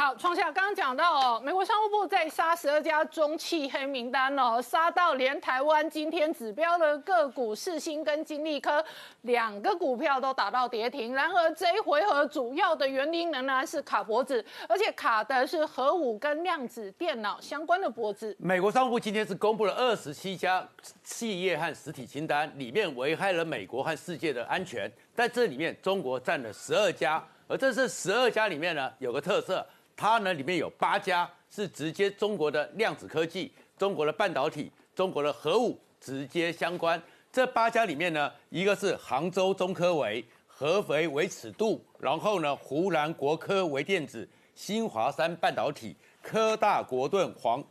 好，创夏刚刚讲到哦，美国商务部在杀12家中企黑名单哦，杀到连台湾今天指标的个股世芯跟金力科2个股票都打到跌停。然而这一回合主要的原因仍然是卡脖子，而且卡的是核武跟量子电脑相关的脖子。美国商务部今天是公布了27家企业和实体清单，里面危害了美国和世界的安全，但这里面中国占了12家，而这是12家里面呢有个特色。 它呢，里面有8家是直接中国的量子科技、中国的半导体、中国的核武直接相关。这8家里面呢，一个是杭州中科微、合肥微尺度，然后呢，湖南国科微电子、新华山半导体、科大国盾黄，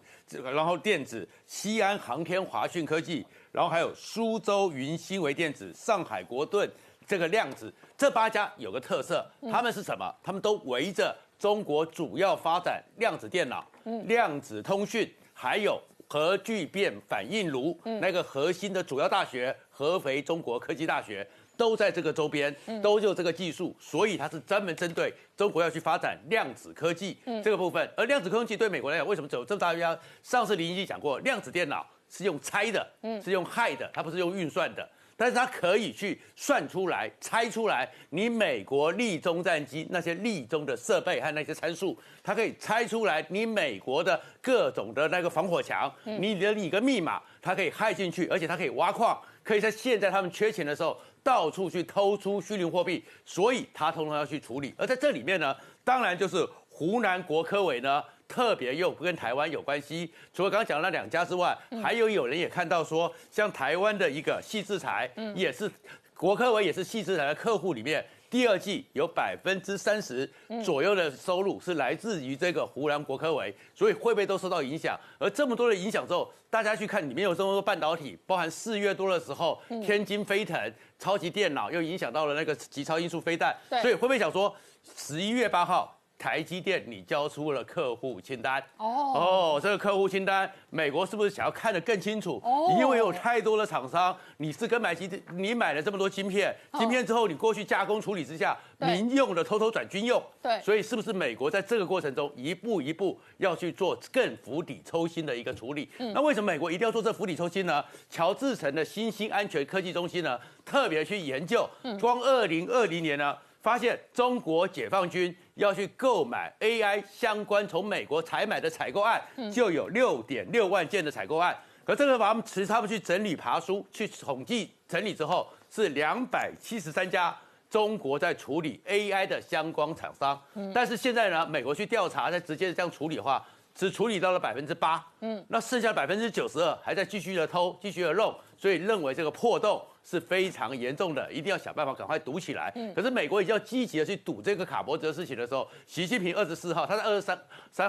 然后电子、西安航天华讯科技，然后还有苏州云芯微电子、上海国盾这个量子。这8家有个特色，他们是什么？他们都围着 中国主要发展量子电脑、量子通讯，还有核聚变反应炉。那个核心的主要大学合肥中国科技大学都在这个周边，都有这个技术，所以它是专门针对中国要去发展量子科技这个部分。而量子科技对美国来讲，为什么走这么大冤？上次林一基讲过，量子电脑是用猜的，是用害的，它不是用运算的。 但是它可以去算出来、猜出来，你美国立中战机那些立中的设备和那些参数，它可以猜出来你美国的各种的那个防火墙，你的密码，它可以害进去，而且它可以挖矿，可以在现在他们缺钱的时候到处去偷出虚拟货币，所以它通通要去处理。而在这里面呢，当然就是湖南国科委呢。 特别又不跟台湾有关系，除了刚刚讲的那2家之外，还有人也看到说，像台湾的一个矽智财，也是国科委也是矽智财的客户里面，第2季有30%左右的收入是来自于这个湖南国科委，所以会不会都受到影响？而这么多的影响之后，大家去看里面有这么多半导体，包含4月多的时候，天津飞腾超级电脑又影响到了那个极超音速飞弹，所以会不会想说11月8号？ 台积电，你交出了客户清单哦，这个客户清单，美国是不是想要看得更清楚？哦，因为有太多的厂商，你是跟你买了这么多晶片，晶片之后你过去加工处理之下，民用的偷偷转军用，对，所以是不是美国在这个过程中一步一步要去做更釜底抽薪的一个处理？那为什么美国一定要做这釜底抽薪呢？乔治城的新兴安全科技中心呢，特别去研究，光2020年呢，发现中国解放军 要去购买 AI 相关从美国采买的采购案，就有6.6万件的采购案。可这个把他们去整理爬书，去统计整理之后，是273家中国在处理 AI 的相关厂商。但是现在呢，美国去调查，再直接这样处理的话，只处理到了8%。那剩下92%还在继续的偷，继续的弄，所以认为这个破洞 是非常严重的，一定要想办法赶快堵起来。可是美国也要积极的去堵这个卡脖子的事情的时候，习近平24号，他在23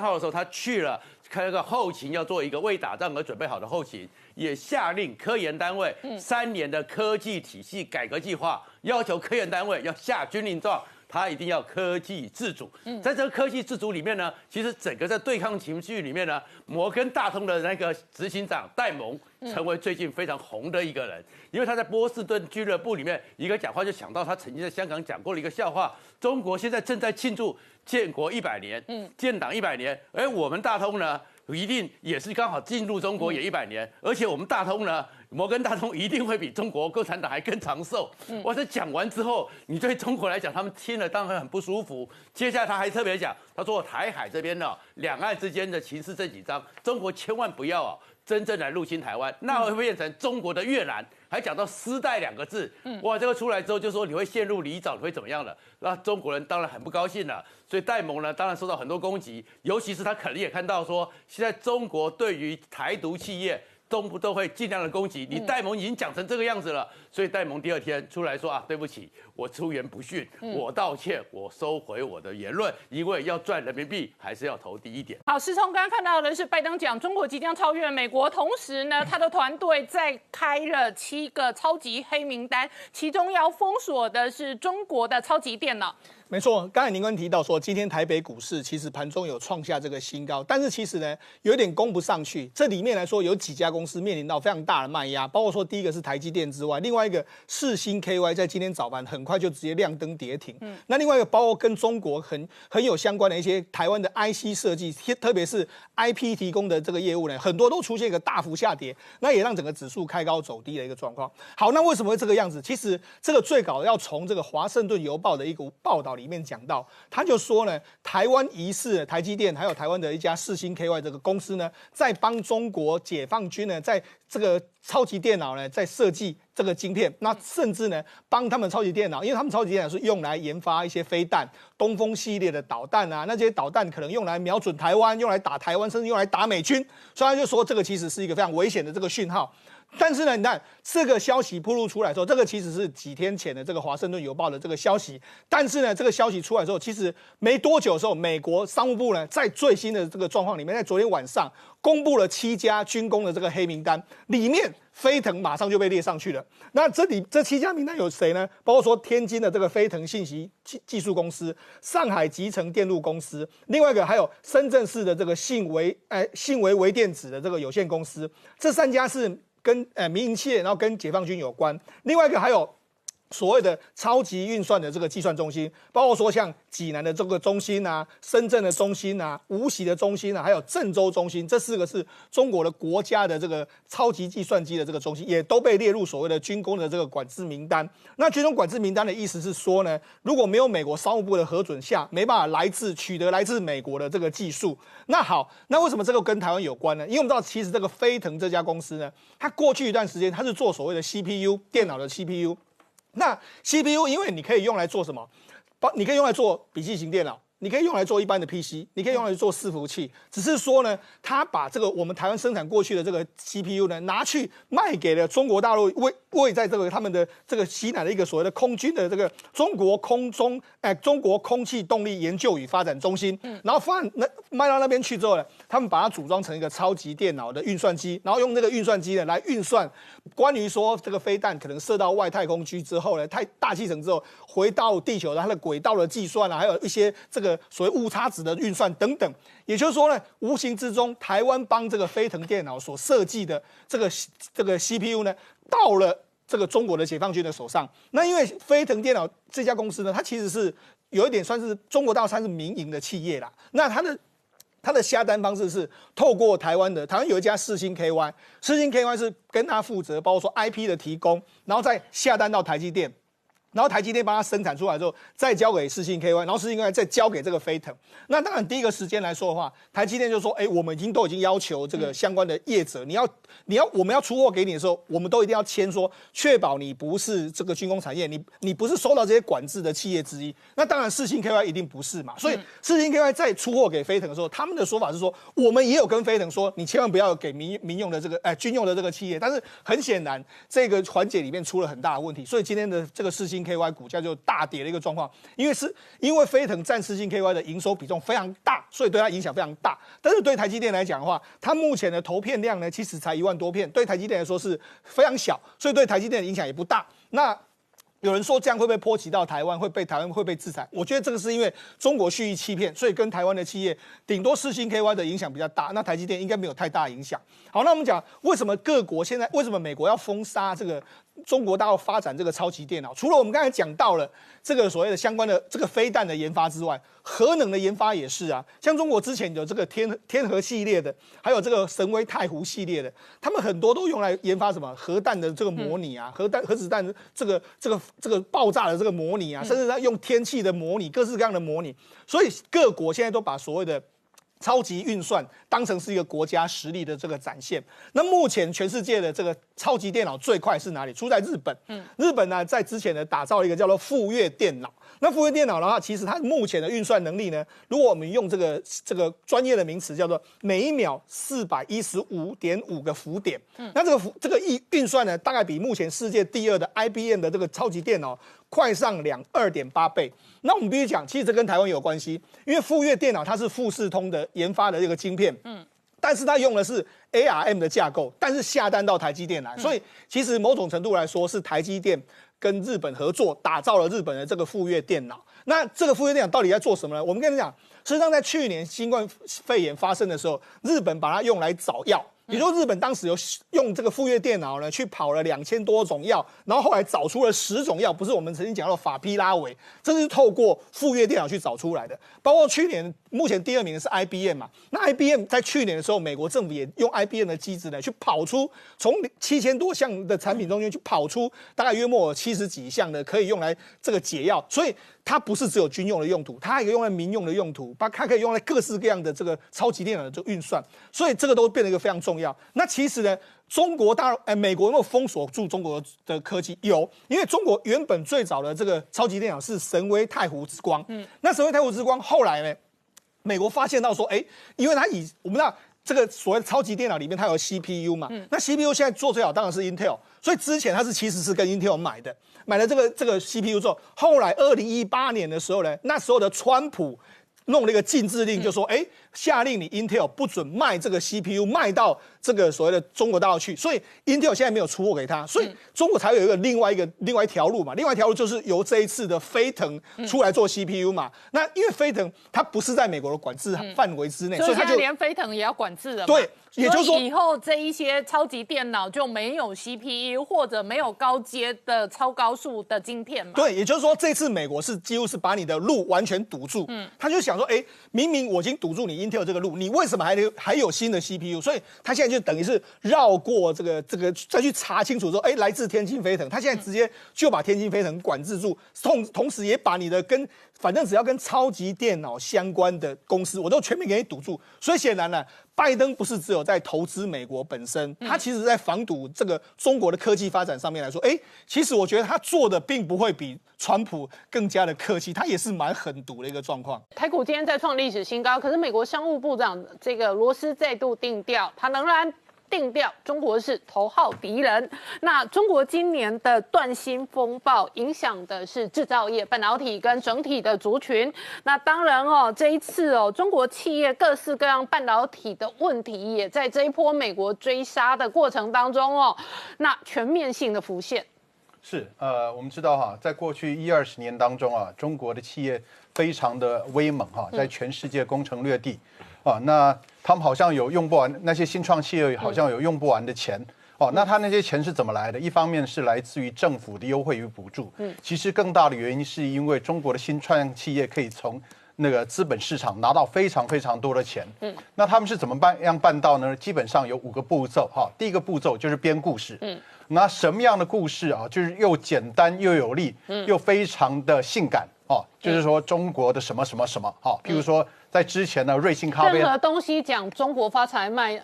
号的时候，他去了开了个后勤，要做一个为打仗而准备好的后勤，也下令科研单位3年的科技体系改革计划，要求科研单位要下军令状，他一定要科技自主。在这个科技自主里面呢，其实整个在对抗情绪里面呢，摩根大通的那个执行长戴蒙 成为最近非常红的一个人，因为他在波士顿俱乐部里面一个讲话，就想到他曾经在香港讲过了一个笑话：中国现在正在庆祝建国100年，建党100年，而我们大通呢，一定也是刚好进入中国也100年，而且我们大通呢，摩根大通一定会比中国共产党还更长寿。我在讲完之后，你对中国来讲，他们听了当然很不舒服。接下来他还特别讲，他说台海这边呢，两岸之间的情势这几章，中国千万不要啊 真正来入侵台湾，那会变成中国的越南，还讲到“丝带”2个字，哇，这个出来之后就说你会陷入泥沼，你会怎么样了？那中国人当然很不高兴了。所以戴蒙呢，当然受到很多攻击，尤其是他可能也看到说，现在中国对于台独企业都会尽量的攻击。你戴蒙已经讲成这个样子了，所以戴蒙第2天出来说啊，对不起，我出言不逊，我道歉，我收回我的言论，因为要赚人民币还是要投低一点。好，时聪刚刚看到的是拜登讲中国即将超越美国，同时呢，他的团队再开了7个超级黑名单，其中要封锁的是中国的超级电脑。没错，刚才您刚提到说，今天台北股市其实盘中有创下这个新高，但是其实呢，有点攻不上去。这里面来说，有几家公司面临到非常大的卖压，包括说第一个是台积电之外，另外一个世芯 KY 在今天早盘很快就直接亮灯跌停。那另外一个包括跟中国很有相关的一些台湾的 IC 设计，特别是 IP 提供的这个业务呢，很多都出现一个大幅下跌，那也让整个指数开高走低的一个状况。好，那为什么会这个样子？其实这个最早要从这个《华盛顿邮报》的一个报道里面讲到，他就说呢，台湾疑似台积电还有台湾的一家世芯 KY 这个公司呢，在帮中国解放军呢，在这个超级电脑呢，在设计这个晶片，那甚至呢，帮他们超级电脑，因为他们超级电脑是用来研发一些飞弹，东风系列的导弹啊，那这些导弹可能用来瞄准台湾，用来打台湾，甚至用来打美军，所以他就说这个其实是一个非常危险的这个讯号。但是呢，你看这个消息曝露出来之后，这个其实是几天前的这个《华盛顿邮报》的这个消息。但是呢，这个消息出来之后，其实没多久的时候，美国商务部呢，在最新的这个状况里面，在昨天晚上公布了7家军工的这个黑名单，里面飞腾马上就被列上去了。那这7家名单有谁呢？包括说天津的这个飞腾信息技术公司、上海集成电路公司，另外一个还有深圳市的这个信维微电子的这个有限公司，这3家是跟民营企业，然后跟解放军有关。另外一个还有所谓的超级运算的这个计算中心，包括说像济南的这个中心啊、深圳的中心啊、无锡的中心啊，还有郑州中心，这4个是中国的国家的这个超级计算机的这个中心，也都被列入所谓的军工的这个管制名单。那军工管制名单的意思是说呢，如果没有美国商务部的核准下，没办法取得来自美国的这个技术。那好，那为什么这个跟台湾有关呢？因为我们知道，其实这个飞腾这家公司呢，它过去一段时间它是做所谓的 CPU 电脑的 CPU。那 CPU 因为你可以用来做什么？你可以用来做笔记型电脑，你可以用来做一般的 PC， 你可以用来做伺服器。只是说呢，他把这个我们台湾生产过去的这个 CPU 呢，拿去卖给了中国大陆，位在这个他们的这个西南的一个所谓的空军的这个中国空气动力研究与发展中心，然后卖到那边去之后呢，他们把它组装成一个超级电脑的运算机，然后用这个运算机呢来运算关于说这个飞弹可能射到外太空区之后呢，大气层之后回到地球的它的轨道的计算啊，还有一些这个所谓误差值的运算等等。也就是说呢，无形之中台湾帮这个飞腾电脑所设计的这个 CPU 呢，到了这个中国的解放军的手上。那因为飞腾电脑这家公司呢，它其实是有一点算是中国大陆算是民营的企业啦。那它的下单方式是透过台湾有一家世芯 KY， 世芯 KY 是跟它负责，包括说 IP 的提供，然后再下单到台积电。然后台积电帮它生产出来之后，再交给世芯 KY， 然后世芯 KY 再交给这个飞腾。那当然第一个时间来说的话，台积电就说：“哎，我们都已经要求这个相关的业者，我们要出货给你的时候，我们都一定要签说，确保你不是这个军工产业，你不是受到这些管制的企业之一。”那当然世芯 KY 一定不是嘛。所以世芯 KY 在出货给飞腾的时候，他们的说法是说，我们也有跟飞腾说，你千万不要给民用的这个军用的这个企业。但是很显然，这个环节里面出了很大的问题，所以今天的这个世芯KY 股价就大跌的一个状况，因为飞腾占世芯 KY 的营收比重非常大，所以对它影响非常大。但是对台积电来讲的话，它目前的投片量呢，其实才1万多片，对台积电来说是非常小，所以对台积电的影响也不大。那有人说这样会不会波及到台湾，会被制裁？我觉得这个是因为中国蓄意欺骗，所以跟台湾的企业顶多世芯 KY 的影响比较大，那台积电应该没有太大影响。好，那我们讲为什么美国要封杀这个中国大陆发展这个超级电脑？除了我们刚才讲到了这个所谓的相关的这个飞弹的研发之外，核能的研发也是啊。像中国之前有这个天河系列的，还有这个神威太湖系列的，他们很多都用来研发什么核弹的这个模拟啊，核子弹这个爆炸的这个模拟啊，甚至在用天气的模拟，各式各样的模拟。所以各国现在都把所谓的超级运算当成是一个国家实力的这个展现。那目前全世界的这个超级电脑最快是哪里？出在日本。日本呢，在之前呢打造了一个叫做富岳电脑。那富岳电脑的话，其实它目前的运算能力呢，如果我们用这个专业的名词叫做每一秒415.5个浮点。那这个运算呢，大概比目前世界第2的 IBM 的这个超级电脑快上2.8倍。那我们必须讲，其实这跟台湾有关系，因为富岳电脑它是富士通的研发的这个晶片，但是它用的是 ARM 的架构，但是下单到台积电来，所以其实某种程度来说是台积电跟日本合作打造了日本的这个富岳电脑。那这个副院长到底在做什么呢？我们跟你讲，实际上在去年新冠肺炎发生的时候，日本把它用来找药。 也就是日本当时有用这个富岳电脑呢，去跑了2000多种药，然后后来找出了10种药，不是我们曾经讲到的法匹拉韦，这是透过富岳电脑去找出来的。包括去年目前第2名的是 IBM 嘛，那 IBM 在去年的时候，美国政府也用 IBM 的机制呢，去跑出从7000多项的产品中间去跑出大概约莫70几项的可以用来这个解药，所以它不是只有军用的用途，它还可以用来民用的用途，它可以用来各式各样的这个超级电脑的这个运算，所以这个都变得一个非常重要。 那其实呢，中国大陆美国有没有封锁住中国的科技？有，因为中国原本最早的这个超级电脑是神威太湖之光。那神威太湖之光后来呢，美国发现到说，因为它我们知道这个所谓的超级电脑里面它有 CPU 嘛，那 CPU 现在做最好当然是 Intel， 所以之前它是其实是跟 Intel 买了这个 CPU 之后，后来2018年的时候呢，那时候的川普。 弄了一个禁制令，就说下令你 Intel 不准卖这个 CPU， 卖到这个所谓的中国大陆去。所以 Intel 现在没有出货给他，所以中国才有另外一条路嘛。另外一条路就是由这一次的飞腾出来做 CPU 嘛。那因为飞腾它不是在美国的管制范围之内，所以它就连飞腾也要管制了。对，也就是说以后这一些超级电脑就没有 CPU 或者没有高阶的超高速的晶片嘛。对，也就是说这次美国是几乎是把你的路完全堵住。他就想。 说明明我已经堵住你 Intel 这个路，你为什么还有新的 CPU？ 所以他现在就等于是绕过这个，再去查清楚说，来自天津飞腾，他现在直接就把天津飞腾管制住，同时也把你的反正只要跟超级电脑相关的公司，我都全面给你堵住。所以显然呢，拜登不是只有在投资美国本身，他其实在防堵这个中国的科技发展上面来说，其实我觉得他做的并不会比川普更加的客气，他也是蛮狠毒的一个状况。台股今天在创历史新高，可是美国商务部长这个罗斯再度定调，他仍然。 定调中国是头号敌人。那中国今年的断芯风暴影响的是制造业、半导体跟整体的族群。那当然这一次中国企业各式各样半导体的问题也在这一波美国追杀的过程当中那全面性的浮现。是我们知道在过去10-20年当中中国的企业非常的威猛在全世界攻城略地。那他们好像有用不完，那些新创企业好像有用不完的钱那他那些钱是怎么来的？一方面是来自于政府的优惠与补助，其实更大的原因是因为中国的新创企业可以从那个资本市场拿到非常非常多的钱，那他们是怎么办到呢？基本上有5个步骤第一个步骤就是编故事，那什么样的故事就是又简单又有力，又非常的性感就是说中国的什么什么什么譬如说。 在之前呢，瑞幸咖啡任何东西讲中国发财卖，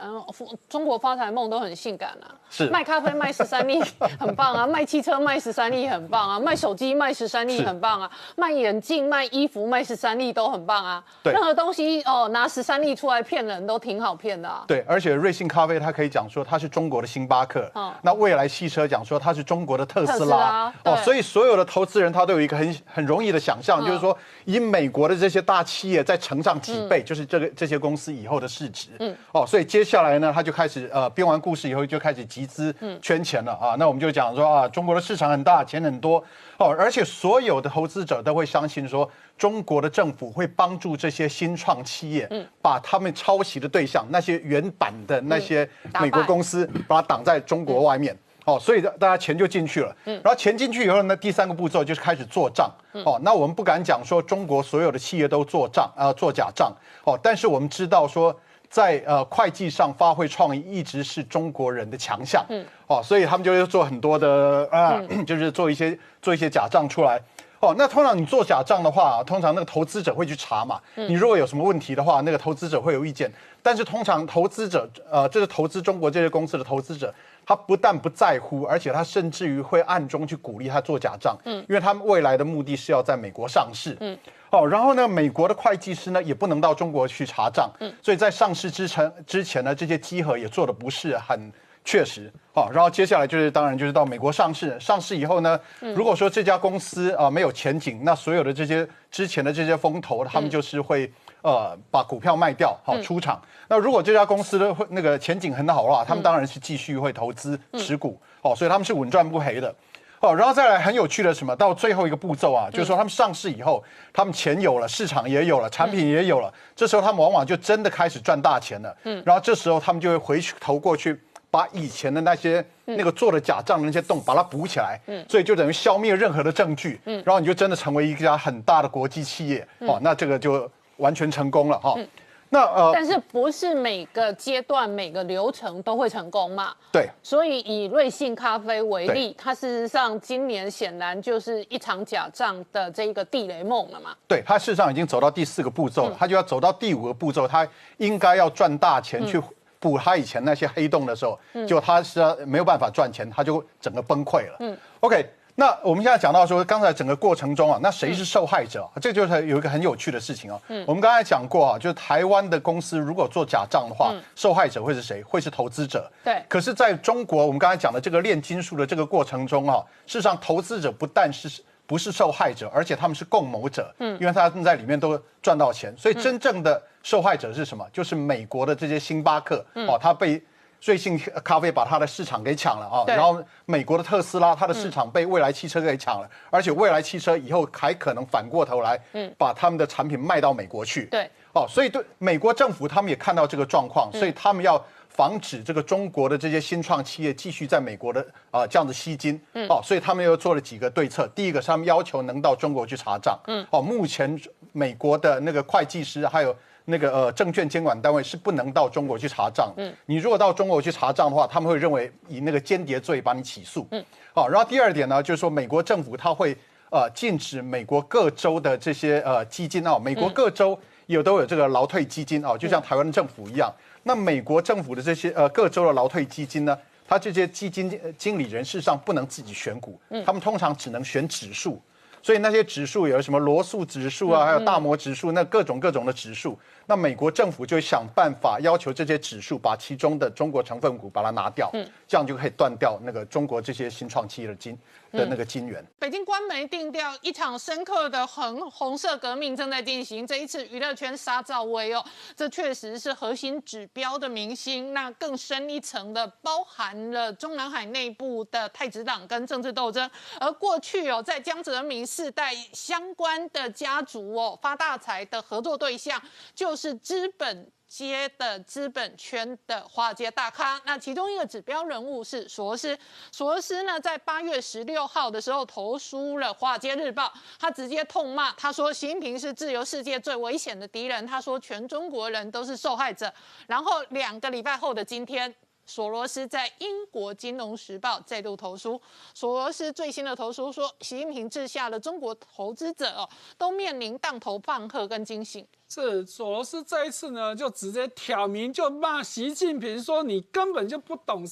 中国发财梦都很性感啊。是卖咖啡卖13亿很棒啊，卖汽车卖13亿很棒啊，卖手机卖13亿很棒啊，卖眼镜卖衣服卖13亿都很棒啊。对，任何东西拿13亿出来骗人都挺好骗的啊。对，而且瑞幸咖啡它可以讲说它是中国的星巴克，那未来汽车讲说它是中国的特斯拉所以所有的投资人他都有一个很容易的想象，就是说以美国的这些大企业在成长。 几倍就是这些公司以后的市值，所以接下来呢，他就开始编完故事以后就开始集资圈钱了啊。那我们就讲说啊，中国的市场很大，钱很多而且所有的投资者都会相信说，中国的政府会帮助这些新创企业，把他们抄袭的对象，那些原版的那些美国公司，把它挡在中国外面。所以大家钱就进去了，然后钱进去以后呢，第3个步骤就是开始做账。那我们不敢讲说中国所有的企业都做账做假账但是我们知道说在会计上发挥创意一直是中国人的强项。所以他们就会做很多的就是做一些假账出来。那通常你做假账的话，通常那个投资者会去查嘛。你如果有什么问题的话，那个投资者会有意见。但是通常投资者就是投资中国这些公司的投资者。 他不但不在乎，而且他甚至于会暗中去鼓励他做假账，因为他们未来的目的是要在美国上市，然后呢，美国的会计师呢也不能到中国去查账，所以在上市之前呢，这些稽核也做的不是很确实，然后接下来就是当然就是到美国上市，上市以后呢，如果说这家公司没有前景，那所有的这些之前的这些风投，他们就是会。 把股票卖掉，出场。那如果这家公司的那个前景很好的话，他们当然是继续会投资持股，所以他们是稳赚不赔的。哦，然后再来很有趣的什么，到最后一个步骤啊，就是说他们上市以后，他们钱有了，市场也有了，产品也有了，这时候他们往往就真的开始赚大钱了。嗯，然后这时候他们就会回头过去。 把以前的那些那个做的假账的那些洞，把它补起来，所以就等于消灭任何的证据，然后你就真的成为一家很大的国际企业，哦，那这个就完全成功了哈。那但是不是每个阶段每个流程都会成功嘛？对，所以以瑞幸咖啡为例，它事实上今年显然就是一场假账的这一个地雷梦了嘛。对，它事实上已经走到第4个步骤了，它就要走到第5个步骤，它应该要赚大钱去。 补他以前那些黑洞的时候，就他是没有办法赚钱，他就整个崩溃了。OK， 那我们现在讲到说，刚才整个过程中啊，那谁是受害者、啊？这就是有一个很有趣的事情啊。我们刚才讲过啊，就是台湾的公司如果做假账的话，受害者会是谁？会是投资者。对。可是在中国，我们刚才讲的这个炼金术的这个过程中啊，事实上投资者不但是不是受害者，而且他们是共谋者。因为他们在里面都赚到钱，所以真正的。 受害者是什么？就是美国的这些星巴克、哦，他被瑞幸咖啡把他的市场给抢了啊，然后美国的特斯拉，它的市场被蔚来汽车给抢了，而且蔚来汽车以后还可能反过头来，把他们的产品卖到美国去。对，哦，所以对美国政府他们也看到这个状况，所以他们要防止这个中国的这些新创企业继续在美国的这样子吸金。哦，所以他们又做了几个对策，第一个是他们要求能到中国去查账。哦，目前美国的那个会计师还有。 那个证券监管单位是不能到中国去查账。你如果到中国去查账的话，他们会认为以那个间谍罪把你起诉。好，然后第二点呢，就是说美国政府它会禁止美国各州的这些基金啊，美国各州都有这个劳退基金啊，就像台湾政府一样。那美国政府的这些各州的劳退基金呢，它这些基金经理人事实上不能自己选股，他们通常只能选指数。 所以那些指数有什么罗素指数啊，还有大摩指数，那各种的指数，那美国政府就想办法要求这些指数把其中的中国成分股把它拿掉，这样就可以断掉那个中国这些新创企业的金源。北京官媒定调，一场深刻的红色革命正在进行。这一次娱乐圈杀赵薇哦，这确实是核心指标的明星。那更深一层的，包含了中南海内部的太子党跟政治斗争。而过去哦，在江泽民世代相关的家族哦，发大财的合作对象就是资本。 街的资本圈的华尔街大咖，那其中一个指标人物是索斯。索斯呢，在8月16号的时候投书了《华尔街日报》，他直接痛骂，他说习近平是自由世界最危险的敌人，他说全中国人都是受害者。然后2个礼拜后的今天。 索罗斯在英国《金融时报》再度投书。索罗斯最新的投书说，习近平治下的中国投资者哦，都面临当头棒喝跟惊醒。是索罗斯这一次呢，就直接挑明就骂习近平说，你根本就不懂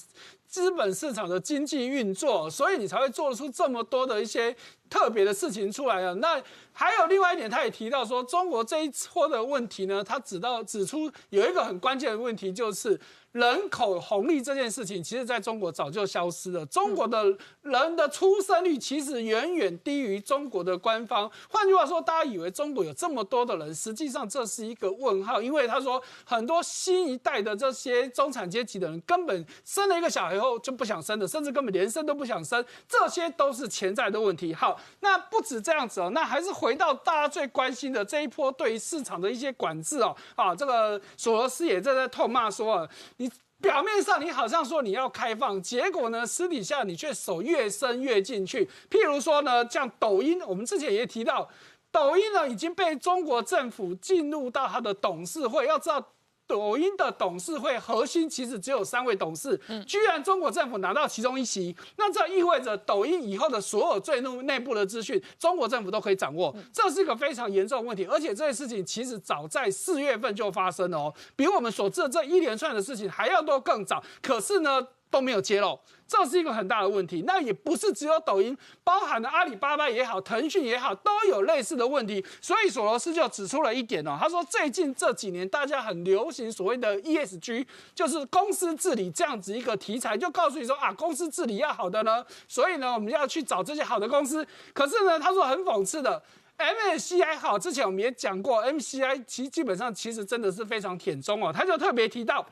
资本市场的经济运作，所以你才会做出这么多的一些特别的事情出来了。那还有另外一点，他也提到说，中国这一波的问题呢，他指出有一个很关键的问题就是。 人口红利这件事情，其实在中国早就消失了。中国的人的出生率其实远远低于中国的官方。换句话说，大家以为中国有这么多的人，实际上这是一个问号。因为他说，很多新一代的这些中产阶级的人，根本生了一个小孩后就不想生了，甚至根本连生都不想生。这些都是潜在的问题。好，那不止这样子哦，那还是回到大家最关心的这一波对于市场的一些管制哦。啊，这个索罗斯也在痛骂说啊。 你表面上你好像说你要开放，结果呢，私底下你却手越伸越进去。譬如说呢，像抖音，我们之前也提到，抖音呢已经被中国政府进入到它的董事会。要知道，抖音的董事会核心其实只有3位董事，居然中国政府拿到其中1席，那这意味着抖音以后的所有最内部的资讯，中国政府都可以掌握。这是一个非常严重的问题，而且这件事情其实早在4月份就发生了哦，比我们所知的这一连串的事情还要都更早。可是呢，都没有揭露。 这是一个很大的问题，那也不是只有抖音，包含了阿里巴巴也好，腾讯也好，都有类似的问题。所以索罗斯就指出了一点哦，他说最近这几年大家很流行所谓的 ESG， 就是公司治理这样子一个题材，就告诉你说啊，公司治理要好的呢，所以呢我们要去找这些好的公司。可是呢，他说很讽刺的， MSCI 好，之前我们也讲过 ，MSCI 基本上真的是非常舔中哦，他就特别提到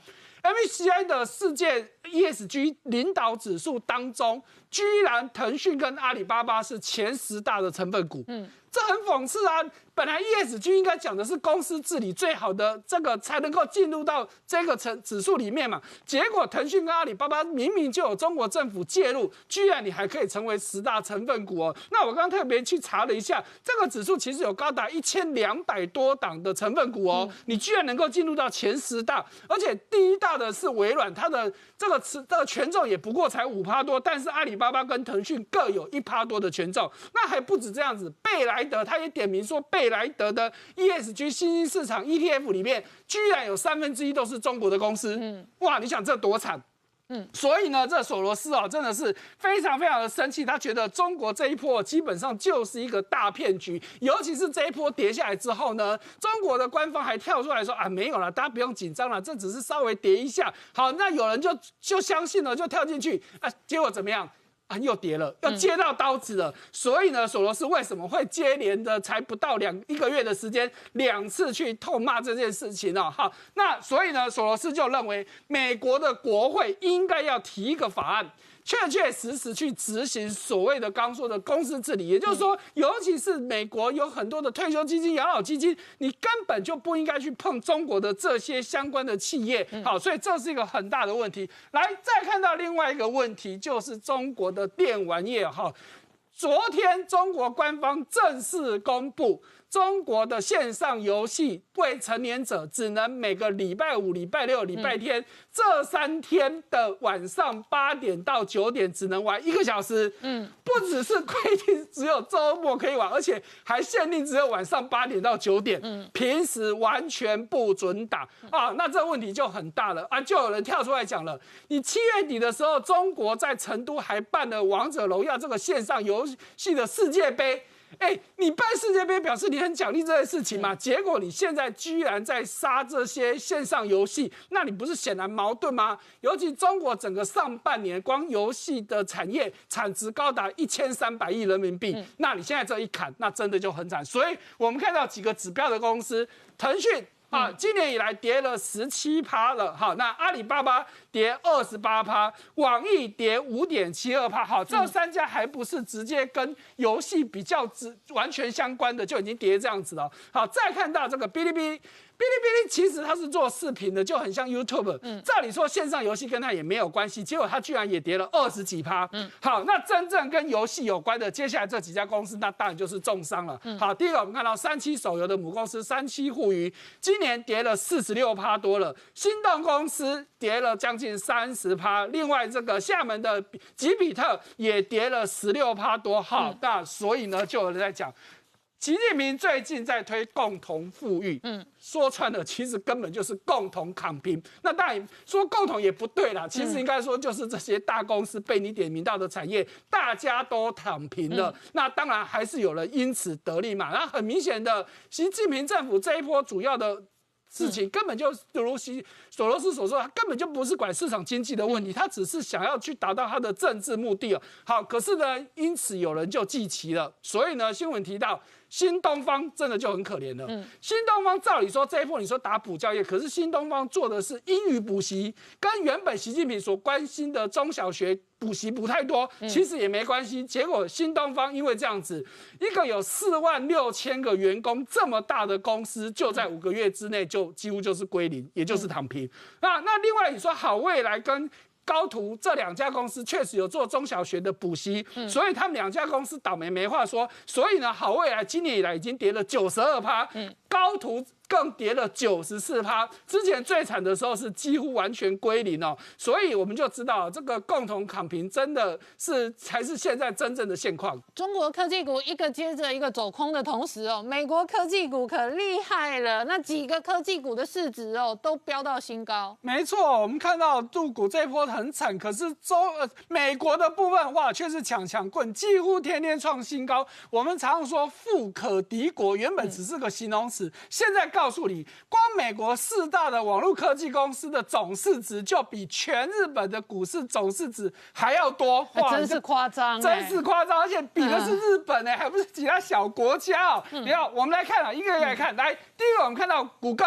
MSCI 的世界 ESG 领导指数当中，居然腾讯跟阿里巴巴是前10大的成分股，这很讽刺啊！本来 ESG 应该讲的是公司治理最好的这个才能够进入到这个指数里面嘛，结果腾讯跟阿里巴巴明明就有中国政府介入，居然你还可以成为10大成分股哦。那我刚刚特别去查了一下，这个指数其实有高达1200多档的成分股哦，你居然能够进入到前10大，而且第1大的是微软，它的这个权重也不过才5%多，但是阿里巴巴跟腾讯各有1%多的权重。那还不止这样子，贝莱德他也点名说，贝莱德的 ESG 新兴市场 ETF 里面，居然有1/3都是中国的公司。哇，你想这多惨？所以呢，这索罗斯啊，真的是非常非常的生气，他觉得中国这一波基本上就是一个大骗局，尤其是这一波跌下来之后呢，中国的官方还跳出来说啊，没有了，大家不用紧张了，这只是稍微跌一下。好，那有人就相信了，就跳进去啊，结果怎么样？又跌了，又接到刀子了。所以呢，索罗斯为什么会接连的才不到一个月的时间，2次去痛骂这件事情哦？好，那所以呢，索罗斯就认为美国的国会应该要提一个法案，确实去执行所谓的刚说的公司治理，也就是说，尤其是美国有很多的退休基金、养老基金，你根本就不应该去碰中国的这些相关的企业。好，所以这是一个很大的问题。来，再看到另外一个问题，就是中国的电玩业。哈，昨天中国官方正式公布，中国的线上游戏未成年者只能每个礼拜5、礼拜6、礼拜天、这3天的晚上8点到9点只能玩1个小时。不只是规定只有周末可以玩，而且还限定只有晚上8点到9点，平时完全不准打啊！那这问题就很大了啊！就有人跳出来讲了，你7月底的时候，中国在成都还办了《王者荣耀》这个线上游戏的世界杯。你办世界杯表示你很奖励这件事情嘛？结果你现在居然在杀这些线上游戏，那你不是显然矛盾吗？尤其中国整个上半年光游戏的产业产值高达1300亿人民币，那你现在这一砍，那真的就很惨。所以我们看到几个指标的公司，腾讯啊，今年以来跌了17%了，好，那阿里巴巴跌28%，网易跌5.72%，好，这3家还不是直接跟游戏比较完全相关的，就已经跌这样子了。好，再看到这个哔哩哔哩其实它是做视频的，就很像 YouTube。照理说线上游戏跟它也没有关系，结果它居然也跌了20几%。好，那真正跟游戏有关的，接下来这几家公司，那当然就是重伤了。好，第一个我们看到37手游的母公司37互娱，今年跌了46%多了，心动公司跌了将近30%，另外这个厦门的吉比特也跌了16%多。好，那所以呢，就有人在讲，习近平最近在推共同富裕，说穿了其实根本就是共同躺平。那当然说共同也不对啦，其实应该说就是这些大公司被你点名到的产业，大家都躺平了。那当然还是有人因此得利嘛。那很明显的，习近平政府这一波主要的事情根本就如索罗斯所说，他根本就不是管市场经济的问题，他只是想要去达到他的政治目的。好，可是呢，因此有人就记齐了。所以呢，新闻提到新东方真的就很可怜了。新东方照理说这一波你说打补教业，可是新东方做的是英语补习，跟原本习近平所关心的中小学补习不太多，其实也没关系。结果新东方因为这样子，一个有46000个员工这么大的公司，就在5个月之内就几乎就是归零，也就是躺平。那另外你说好未来跟高途这2家公司确实有做中小学的补习，所以他们2家公司倒霉没话说。所以呢，好未来今年以来已经跌了92%，高途更跌了94%，之前最惨的时候是几乎完全归零哦。所以我们就知道，这个共同躺平真的是才是现在真正的现况。中国科技股一个接着一个走空的同时哦，美国科技股可厉害了，那几个科技股的市值哦都飙到新高。没错，我们看到入股这一波很惨，可是美国的部分哇却是强棍，几乎天天创新高。我们常说富可敌国，原本只是个形容词。市。现在告诉你，光美国4大的网络科技公司的总市值就比全日本的股市总市值还要多，真是夸张，真是夸张，而且比的是日本还不是其他小国家哦。你看，我们来看啊，一个一个来看。来，第一个我们看到谷歌，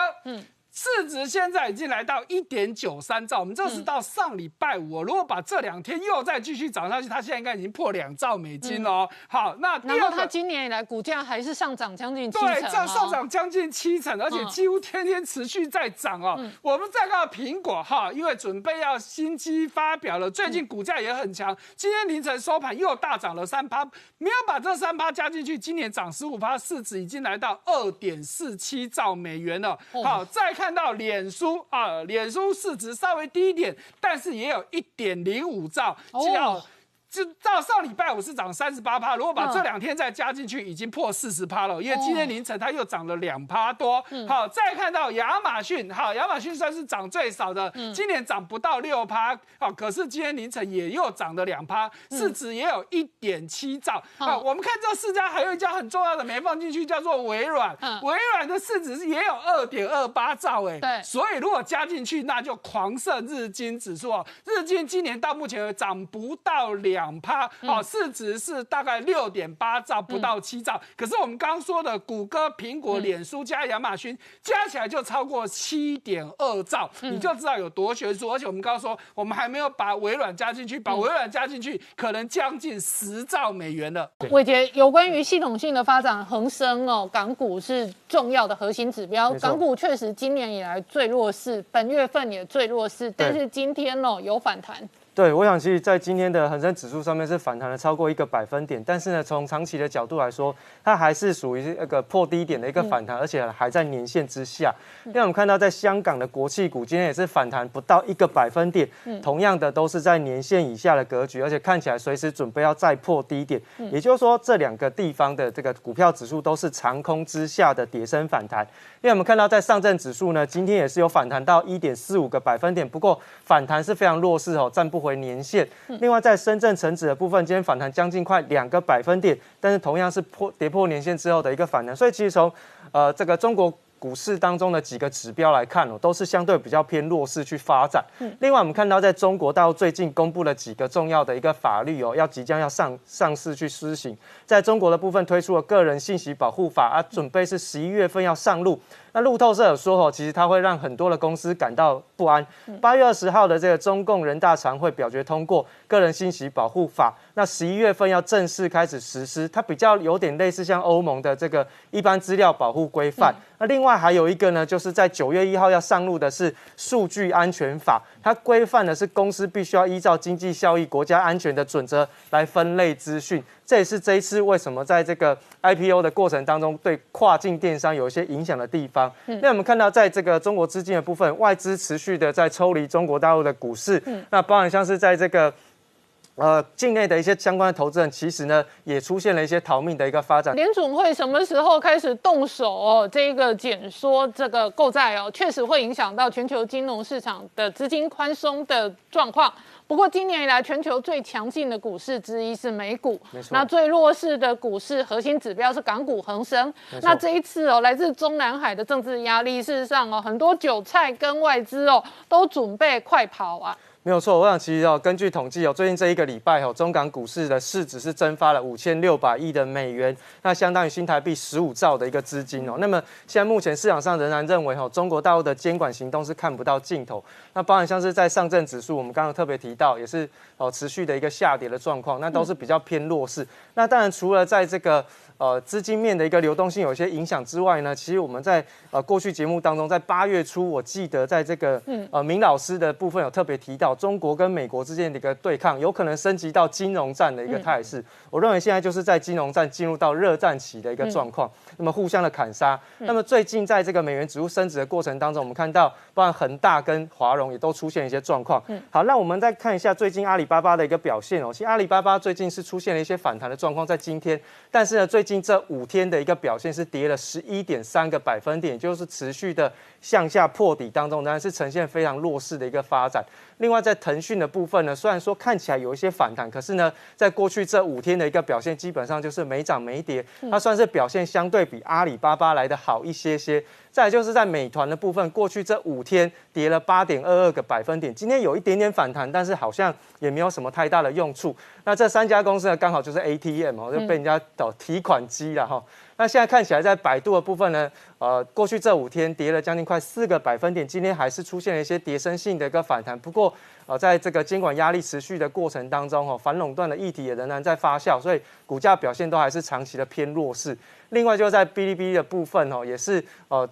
市值现在已经来到 1.93 兆，我们这是到上礼拜五、如果把这2天又再继续涨上去，它现在应该已经破2兆美金了哦。好，那第二个，它今年以来股价还是上涨将近7成，对，上涨将近7成，而且几乎天天持续在涨哦。我们再看到苹果哈，因为准备要新机发表了，最近股价也很强，今天凌晨收盘又大涨了3%，没有把这3%加进去，今年涨15%，市值已经来到 2.47 兆美元了。好，再看。看到脸书啊，脸书市值稍微低一点，但是也有 1.05 兆。到上礼拜五是涨38%，如果把这2天再加进去，已经破40%了。因为今天凌晨它又涨了2%多。好，再看到亚马逊，好，亚马逊算是涨最少的，今年涨不到6%，好，可是今天凌晨也又涨了2%，市值也有1.7兆。啊，我们看这4家，还有一家很重要的没放进去，叫做微软。微软的市值也有2.28兆，哎，所以如果加进去，那就狂胜日经指数哦。日经今年到目前涨不到2%，好，市值是大概6.8兆，不到7兆。可是我们刚刚说的谷歌、苹果、脸书加亚马逊加起来就超过7.2兆，你就知道有多悬殊。而且我们刚刚说，我们还没有把微软加进去，把微软加进去，可能将近10兆美元了。伟杰，有关于系统性的发展，恒生哦，港股是重要的核心指标。港股确实今年以来最弱势，本月份也最弱势，但是今天哦有反弹。对，我想其实在今天的恒生指数上面是反弹了超过1个百分点，但是呢，从长期的角度来说，它还是属于那个破低点的一个反弹，而且还在年线之下。那我们看到，在香港的国企股今天也是反弹不到1个百分点，同样的都是在年线以下的格局，而且看起来随时准备要再破低点。也就是说，这2个地方的这个股票指数都是长空之下的跌升反弹。因为我们看到，在上证指数呢，今天也是有反弹到1.45个百分点，不过反弹是非常弱势哦，站不回年线。另外，在深圳成指的部分，今天反弹将近快2个百分点，但是同样是跌破年线之后的一个反弹。所以其实从这个中国股市当中的几个指标来看，都是相对比较偏弱势去发展。另外，我们看到在中国到最近公布了几个重要的一个法律哦，要即将要上市去施行。在中国的部分推出了个人信息保护法啊，准备是11月份要上路。那路透社有说哦，其实它会让很多的公司感到不安。8月20号的这个中共人大常会表决通过个人信息保护法，那11月份要正式开始实施。它比较有点类似像欧盟的这个一般资料保护规范。那另外还有一个呢，就是在9月1号要上路的是数据安全法，它规范的是公司必须要依照经济效益、国家安全的准则来分类资讯。这也是这一次为什么在这个 IPO 的过程当中对跨境电商有一些影响的地方。那我们看到，在这个中国资金的部分，外资持续的在抽离中国大陆的股市，那包含像是在这个境内的一些相关的投资人，其实呢也出现了一些逃命的一个发展。联准会什么时候开始动手哦？这个减缩这个购债哦，确实会影响到全球金融市场的资金宽松的状况。不过今年以来，全球最强劲的股市之一是美股，那最弱势的股市核心指标是港股恒生。那这一次哦，来自中南海的政治压力，事实上哦，很多韭菜跟外资哦都准备快跑啊。没有错，我想其实哦，根据统计哦，最近这1个礼拜哦，中港股市的市值是蒸发了5600亿的美元，那相当于新台币15兆的一个资金哦。那么现在目前市场上仍然认为哦，中国大陆的监管行动是看不到尽头。那包含像是在上证指数，我们刚刚特别提到，也是哦持续的一个下跌的状况，那都是比较偏弱势。那当然除了在这个资金面的一个流动性有一些影响之外呢，其实我们在过去节目当中，在8月初，我记得在这个明老师的部分有特别提到，中国跟美国之间的一个对抗有可能升级到金融战的一个态势。我认为现在就是在金融战进入到热战期的一个状况，那么互相的砍杀。那么最近在这个美元指数升值的过程当中，我们看到包含恒大跟华融也都出现一些状况。好，那我们再看一下最近阿里巴巴的一个表现哦。其实阿里巴巴最近是出现了一些反弹的状况，在今天，但是呢，最近这5天的一个表现是跌了 11.3 个百分点，就是持续的向下破底当中，当然是呈现非常弱势的一个发展。另外，在腾讯的部分呢，虽然说看起来有一些反弹，可是呢，在过去这5天的一个表现基本上就是没涨没跌，它算是表现相对比阿里巴巴来的好一些些。 再来就是在美团的部分，过去这5天跌了 8.22 个百分点，今天有一点点反弹，但是好像也没有什么太大的用处。那这3家公司呢，刚好就是 ATM 就被人家提款机了哈。那现在看起来，在百度的部分呢，过去这5天跌了将近快4个百分点，今天还是出现了一些跌升性的一个反弹。不过，在这个监管压力持续的过程当中，反垄断的议题也仍然在发酵，所以股价表现都还是长期的偏弱势。 另外就在哔哩哔哩的部分哦，也是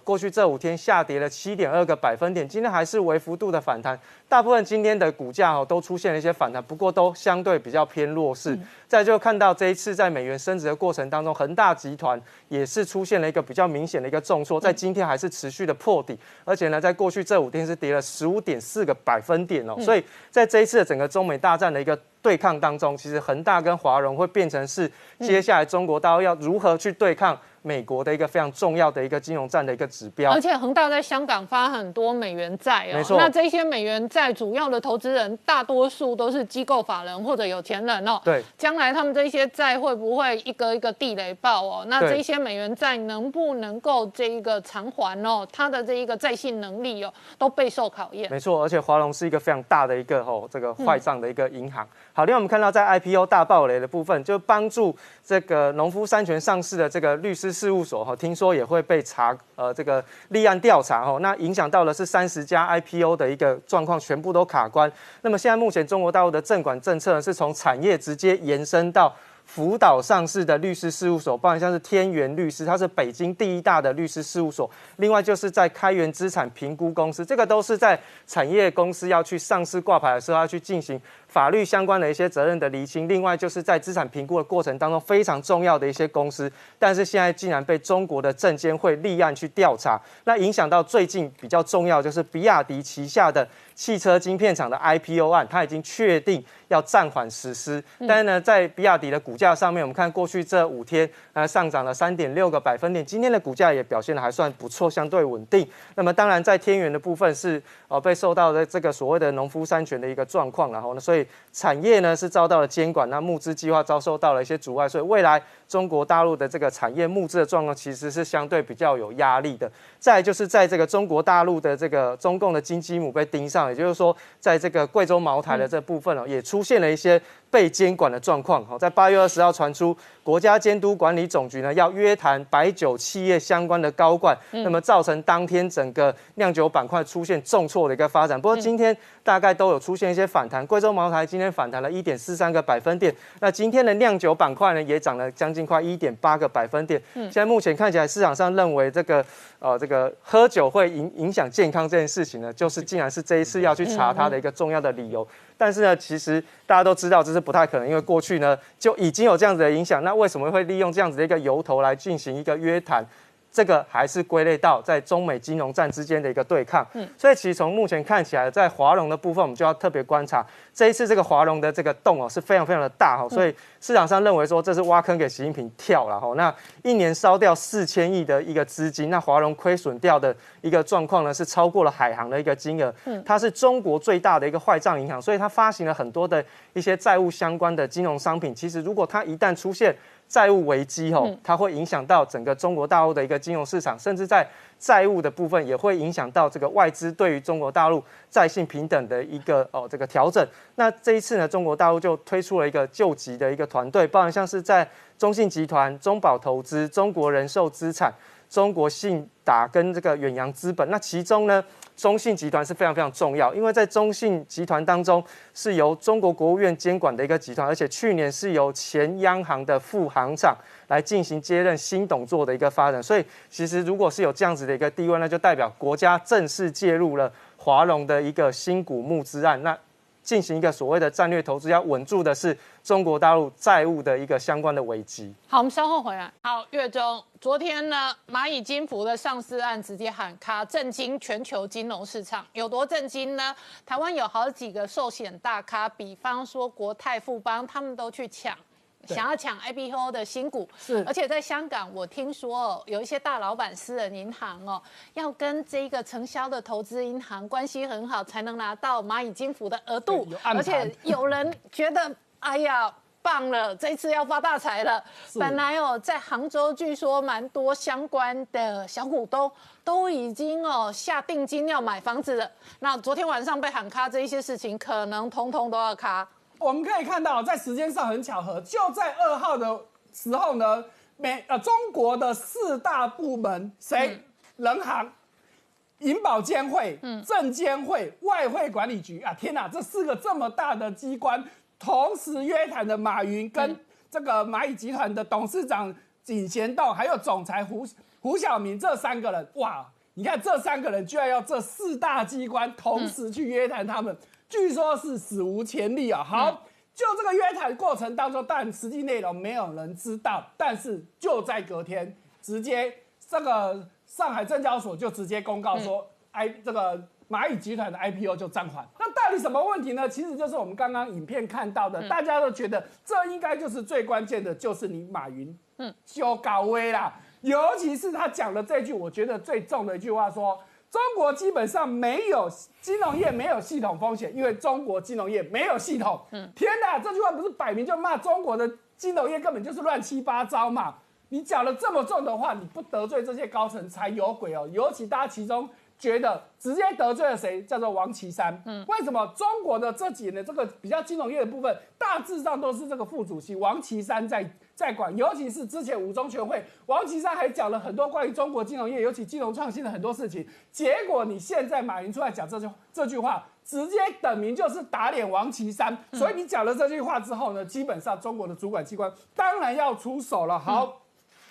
过去这5天下跌了 7.2 个百分点，今天还是微幅度的反弹。大部分今天的股价都出现了一些反弹，不过都相对比较偏弱势。再就看到这一次在美元升值的过程当中，恒大集团也是出现了一个比较明显的一个重挫，在今天还是持续的破底，而且呢，在过去这5天是跌了 15.4 个百分点哦。所以在这一次的整个中美大战的一个 对抗当中，其实恒大跟华融会变成是接下来中国大陆要如何去对抗美国的一个非常重要的一个金融战的一个指标。而且恒大在香港发很多美元债哦，没错。那这些美元债主要的投资人大多数都是机构法人或者有钱人哦。对，将来他们这些债会不会一个一个地雷爆哦？那这些美元债能不能够这一个偿还哦？它的这一个债信能力哦，都备受考验。没错，而且华融是一个非常大的一个这个坏账的一个银行。好，另外我们看到在 IPO 大爆雷的部分，就帮助这个农夫山泉上市的这个律师事务所听说也会被查这个立案调查那影响到的是30家 IPO 的一个状况，全部都卡关。那么现在目前中国大陆的政管政策是从产业直接延伸到 辅导上市的律师事务所，包含像是天元律师，它是北京第一大的律师事务所。另外就是在开源资产评估公司，这个都是在产业公司要去上市挂牌的时候要去进行法律相关的一些责任的厘清。另外就是在资产评估的过程当中非常重要的一些公司，但是现在竟然被中国的证监会立案去调查，那影响到最近比较重要就是比亚迪旗下的 汽车晶片厂的 IPO 案，它已经确定要暂缓实施。但是呢，在比亚迪的股价上面，我们看过去这5天，上涨了 3.6 个百分点。今天的股价也表现得还算不错，相对稳定。那么当然，在天元的部分是被受到的这个所谓的农夫山泉的一个状况，然后呢，所以产业呢是遭到了监管，那募资计划遭受到了一些阻碍，所以未来 中国大陆的这个产业募资的状况其实是相对比较有压力的。再来就是在这个中国大陆的这个中共的金鸡母被盯上，也就是说，在这个贵州茅台的这部分也出现了一些 被监管的状况，在8月20号传出，国家监督管理总局呢要约谈白酒企业相关的高管，那么造成当天整个酿酒板块出现重挫的一个发展。不过今天大概都有出现一些反弹，贵州茅台今天反弹了 1.43 个百分点，那今天的酿酒板块呢也涨了将近快 1.8 个百分点。现在目前看起来市场上认为这个喝酒会影响健康这件事情呢，就是竟然是这一次要去查它的一个重要的理由。 但是呢，其实大家都知道这是不太可能，因为过去呢就已经有这样子的影响。那为什么会利用这样子的一个由头来进行一个约谈？这个还是归类到在中美金融战之间的一个对抗。所以其实从目前看起来，在华融的部分，我们就要特别观察这一次这个华融的这个洞是非常非常的大所以市场上认为说这是挖坑给习近平跳了那一年烧掉4000亿的一个资金，那华融亏损掉的 一个状况呢，是超过了海航的一个金额。它是中国最大的一个坏账银行，所以它发行了很多的一些债务相关的金融商品。其实，如果它一旦出现债务危机它会影响到整个中国大陆的一个金融市场，甚至在 债务的部分也会影响到这个外资对于中国大陆债信平等的一个这个调整。那这一次呢，中国大陆就推出了一个救急的一个团队，包含像是在中信集团、中保投资、中国人寿资产、中国信达跟这个远洋资本。那其中呢， 中信集团是非常非常重要，因为在中信集团当中是由中国国务院监管的一个集团，而且去年是由前央行的副行长来进行接任新董座的一个发展，所以其实如果是有这样子的一个地位，那就代表国家正式介入了华融的一个新股募资案，那进行一个所谓的战略投资，要稳住的是 中国大陆债务的一个相关的危机。好，我们稍后回来。好，月中，昨天呢，蚂蚁金服的上市案直接喊卡，震惊全球金融市场。有多震惊呢？台湾有好几个寿险大咖，比方说国泰、富邦，他们都去抢。想要抢 IPO 的新股。是，而且在香港，我听说有一些大老板私人银行哦，要跟这个承销的投资银行关系很好，才能拿到蚂蚁金服的额度。而且有人觉得，哎呀。 棒了，这次要发大财了。本来哦，在杭州据说蛮多相关的小股东都已经哦下定金要买房子了。那昨天晚上被喊卡这一些事情，可能通通都要卡。我们可以看到，在时间上很巧合，就在2号的时候呢，中国的4大部门，谁？人行、银保监会、证监会、外汇管理局啊，天哪，这4个这么大的机关。 同时约谈的马云跟这个蚂蚁集团的董事长井贤栋，还有总裁胡晓明这3个人，哇！你看这3个人居然要这4大机关同时去约谈他们，据说是史无前例啊。好，就这个约谈过程当中，但实际内容没有人知道，但是就在隔天，直接这个上海证交所就直接公告说，这个。 蚂蚁集团的 IPO 就暂缓，那到底什么问题呢？其实就是我们刚刚影片看到的，大家都觉得这应该就是最关键的，就是你马云，修高威啦，尤其是他讲了这句，我觉得最重的一句话说，中国基本上没有金融业没有系统风险，因为中国金融业没有系统。天哪，这句话不是摆明就骂中国的金融业根本就是乱七八糟嘛？你讲了这么重的话，你不得罪这些高层才有鬼哦。尤其大家其中。 觉得直接得罪了谁？叫做王岐山。为什么中国的这几年这个比较金融业的部分，大致上都是这个副主席王岐山在管？尤其是之前五中全会，王岐山还讲了很多关于中国金融业，尤其金融创新的很多事情。结果你现在马云出来讲这句话，直接等明就是打脸王岐山。所以你讲了这句话之后呢，基本上中国的主管机关当然要出手了。好，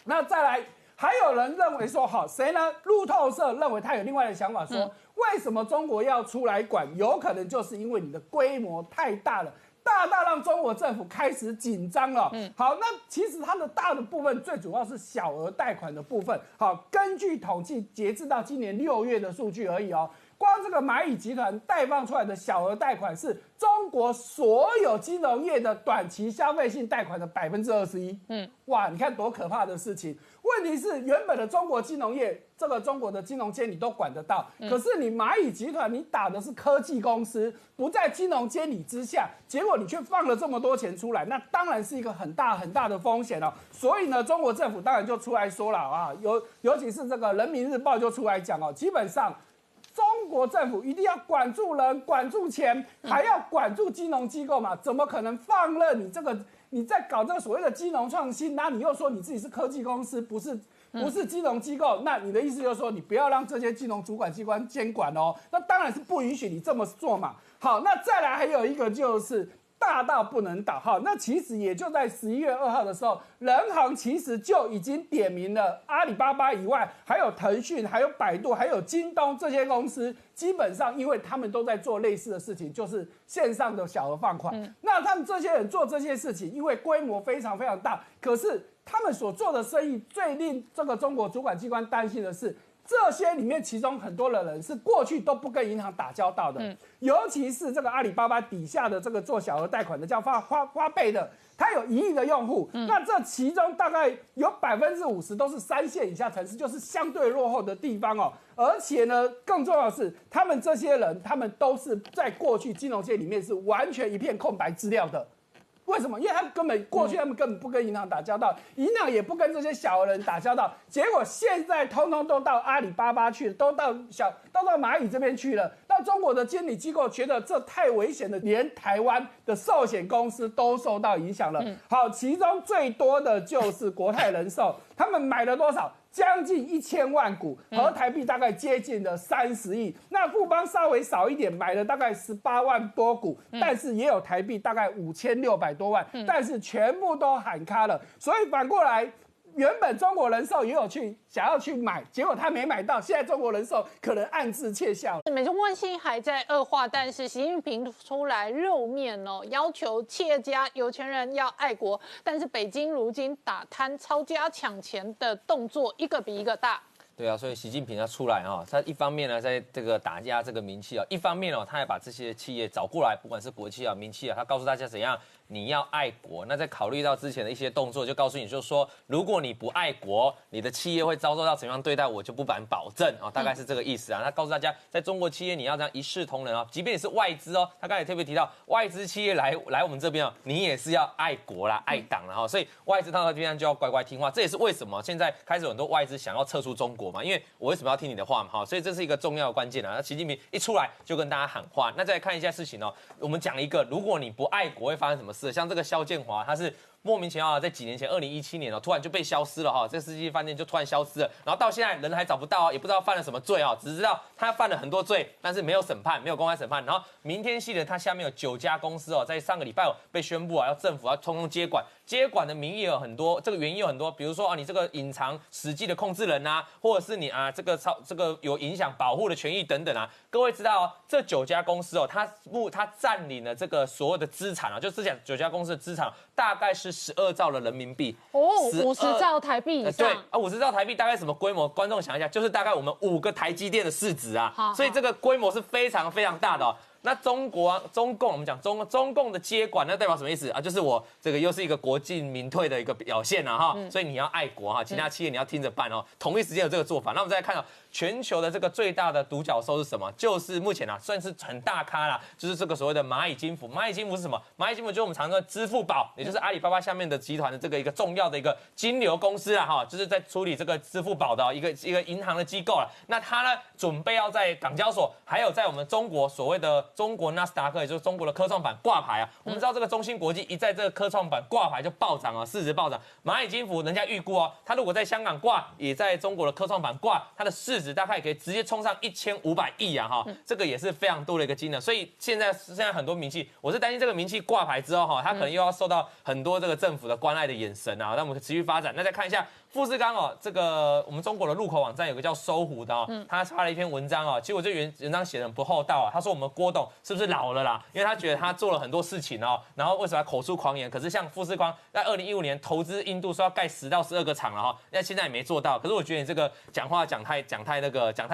那再来。 还有人认为说，好谁呢？路透社认为他有另外的想法，说为什么中国要出来管？有可能就是因为你的规模太大了，大大让中国政府开始紧张了。好，那其实它的大的部分最主要是小额贷款的部分。好，根据统计，截至到今年6月的数据而已哦。 光这个蚂蚁集团贷放出来的小额贷款，是中国所有金融业的短期消费性贷款的21%。哇，你看多可怕的事情！问题是原本的中国金融业，这个中国的金融街你都管得到，可是你蚂蚁集团你打的是科技公司，不在金融监理之下，结果你却放了这么多钱出来，那当然是一个很大很大的风险哦。所以呢，中国政府当然就出来说了啊，尤其是这个《人民日报》就出来讲哦，基本上。 中国政府一定要管住人、管住钱，还要管住金融机构嘛？怎么可能放任你这个？你在搞这个所谓的金融创新，那你又说你自己是科技公司，不是金融机构，那你的意思就是说你不要让这些金融主管机关监管哦？那当然是不允许你这么做嘛。好，那再来还有一个就是大到不能倒。好，那其实也就在11月2号的时候，人行其实就已经点名了阿里巴巴以外，还有腾讯、还有百度、还有京东这些公司，基本上因为他们都在做类似的事情，就是线上的小额放款。那他们这些人做这些事情，因为规模非常非常大，可是他们所做的生意最令这个中国主管机关担心的是。 这些里面，其中很多的人是过去都不跟银行打交道的，尤其是这个阿里巴巴底下的这个做小额贷款的叫花呗的，它有1亿的用户，那这其中大概有50%都是3线以下城市，就是相对落后的地方哦。而且呢，更重要的是，他们这些人，他们都是在过去金融界里面是完全一片空白资料的。 为什么？因为他们过去根本不跟银行打交道，银行也不跟这些小人打交道，结果现在通通都到阿里巴巴去了，都到蚂蚁这边去了。到中国的监理机构觉得这太危险了，连台湾的寿险公司都受到影响了。好，其中最多的就是国泰人寿，他们买了多少？ 将近1000万股，合台币大概接近了30亿。那富邦稍微少一点，买了大概18万多股，但是也有台币大概5600多万，但是全部都喊卡了。所以反过来，原本中国人寿也有想要去买，结果他没买到，现在中国人寿可能暗自窃笑。美中关系还在恶化，但是习近平出来露面哦，要求企业家、有钱人要爱国，但是北京如今打贪、抄家、抢钱的动作一个比一个大。对啊，所以习近平他出来啊，他一方面呢在这个打压这个民企啊，一方面哦他还把这些企业找过来，不管是国企啊、民企啊，他告诉大家怎样你要爱国。那在考虑到之前的一些动作，就告诉你就是说，如果你不爱国，你的企业会遭受到怎样对待，我就不敢保证啊，大概是这个意思啊。他告诉大家，在中国企业你要这样一视同仁啊，即便你是外资哦，他刚才特别提到外资企业来我们这边啊，你也是要爱国啦、爱党啦哈，所以外资到这边就要乖乖听话。这也是为什么现在开始很多外资想要撤出中国嘛，因为我为什么要听你的话嘛哈，所以这是一个重要的关键啊。那习近平一出来就跟大家喊话，那再来看一下事情哦，我们讲一个，如果你不爱国会发生什么事，像这个肖建华他是。莫名其妙，在几年前，2017年哦，突然就被消失了哈，这世纪饭店就突然消失了，然后到现在人还找不到，也不知道犯了什么罪啊，只知道他犯了很多罪，但是没有审判，没有公开审判。然后明天系的他下面有9家公司哦，在上个礼拜被宣布啊，要政府要通通接管，接管的名义有很多，这个原因有很多，比如说啊，你这个隐藏实际的控制人啊，或者是你啊这个有影响保护的权益等等啊。各位知道哦，这9家公司哦，他占领了这个所有的资产啊，就之前9家公司的资产大概是。12兆的人民币哦，50兆台币以上。对啊，50兆台币大概什么规模？观众想一下，就是大概我们5个台积电的市值啊。好，所以这个规模是非常非常大的哦。那中国、啊、中共，我们讲中共的接管，那代表什么意思啊？就是我这个又是一个国进民退的一个表现啊哈。所以你要爱国哈、啊，其他企业你要听着办哦。同一时间有这个做法，那我们再来看哦，全球的这个最大的独角兽是什么？就是目前啊算是很大咖啦，就是这个所谓的蚂蚁金服。蚂蚁金服是什么？蚂蚁金服就是我们常说的支付宝，也就是阿里巴巴下面的集团的这个一个重要的一个金流公司啊哈，就是在处理这个支付宝的一个银行的机构了。那它呢准备要在港交所，还有在我们中国所谓的。中国纳斯达克，也就是中国的科创板挂牌啊，我们知道这个中芯国际一在这个科创板挂牌就暴涨啊，市值暴涨。蚂蚁金服人家预估哦，它如果在香港挂，也在中国的科创板挂，它的市值大概可以直接冲上1500亿啊哈，这个也是非常多的一个金额。所以现在很多名企，我是担心这个名企挂牌之后哈，它可能又要受到很多这个政府的关爱的眼神啊，让我们持续发展。那再看一下。富士康哦，这个我们中国的入口网站有个叫搜狐的哦，他发了一篇文章哦，其实我这文章写的不厚道啊，他说我们郭董是不是老了啦？因为他觉得他做了很多事情哦，然后为什么口出狂言？可是像富士康在2015年投资印度说要盖10到12个厂了哈、哦，那现在也没做到。可是我觉得你这个讲话讲太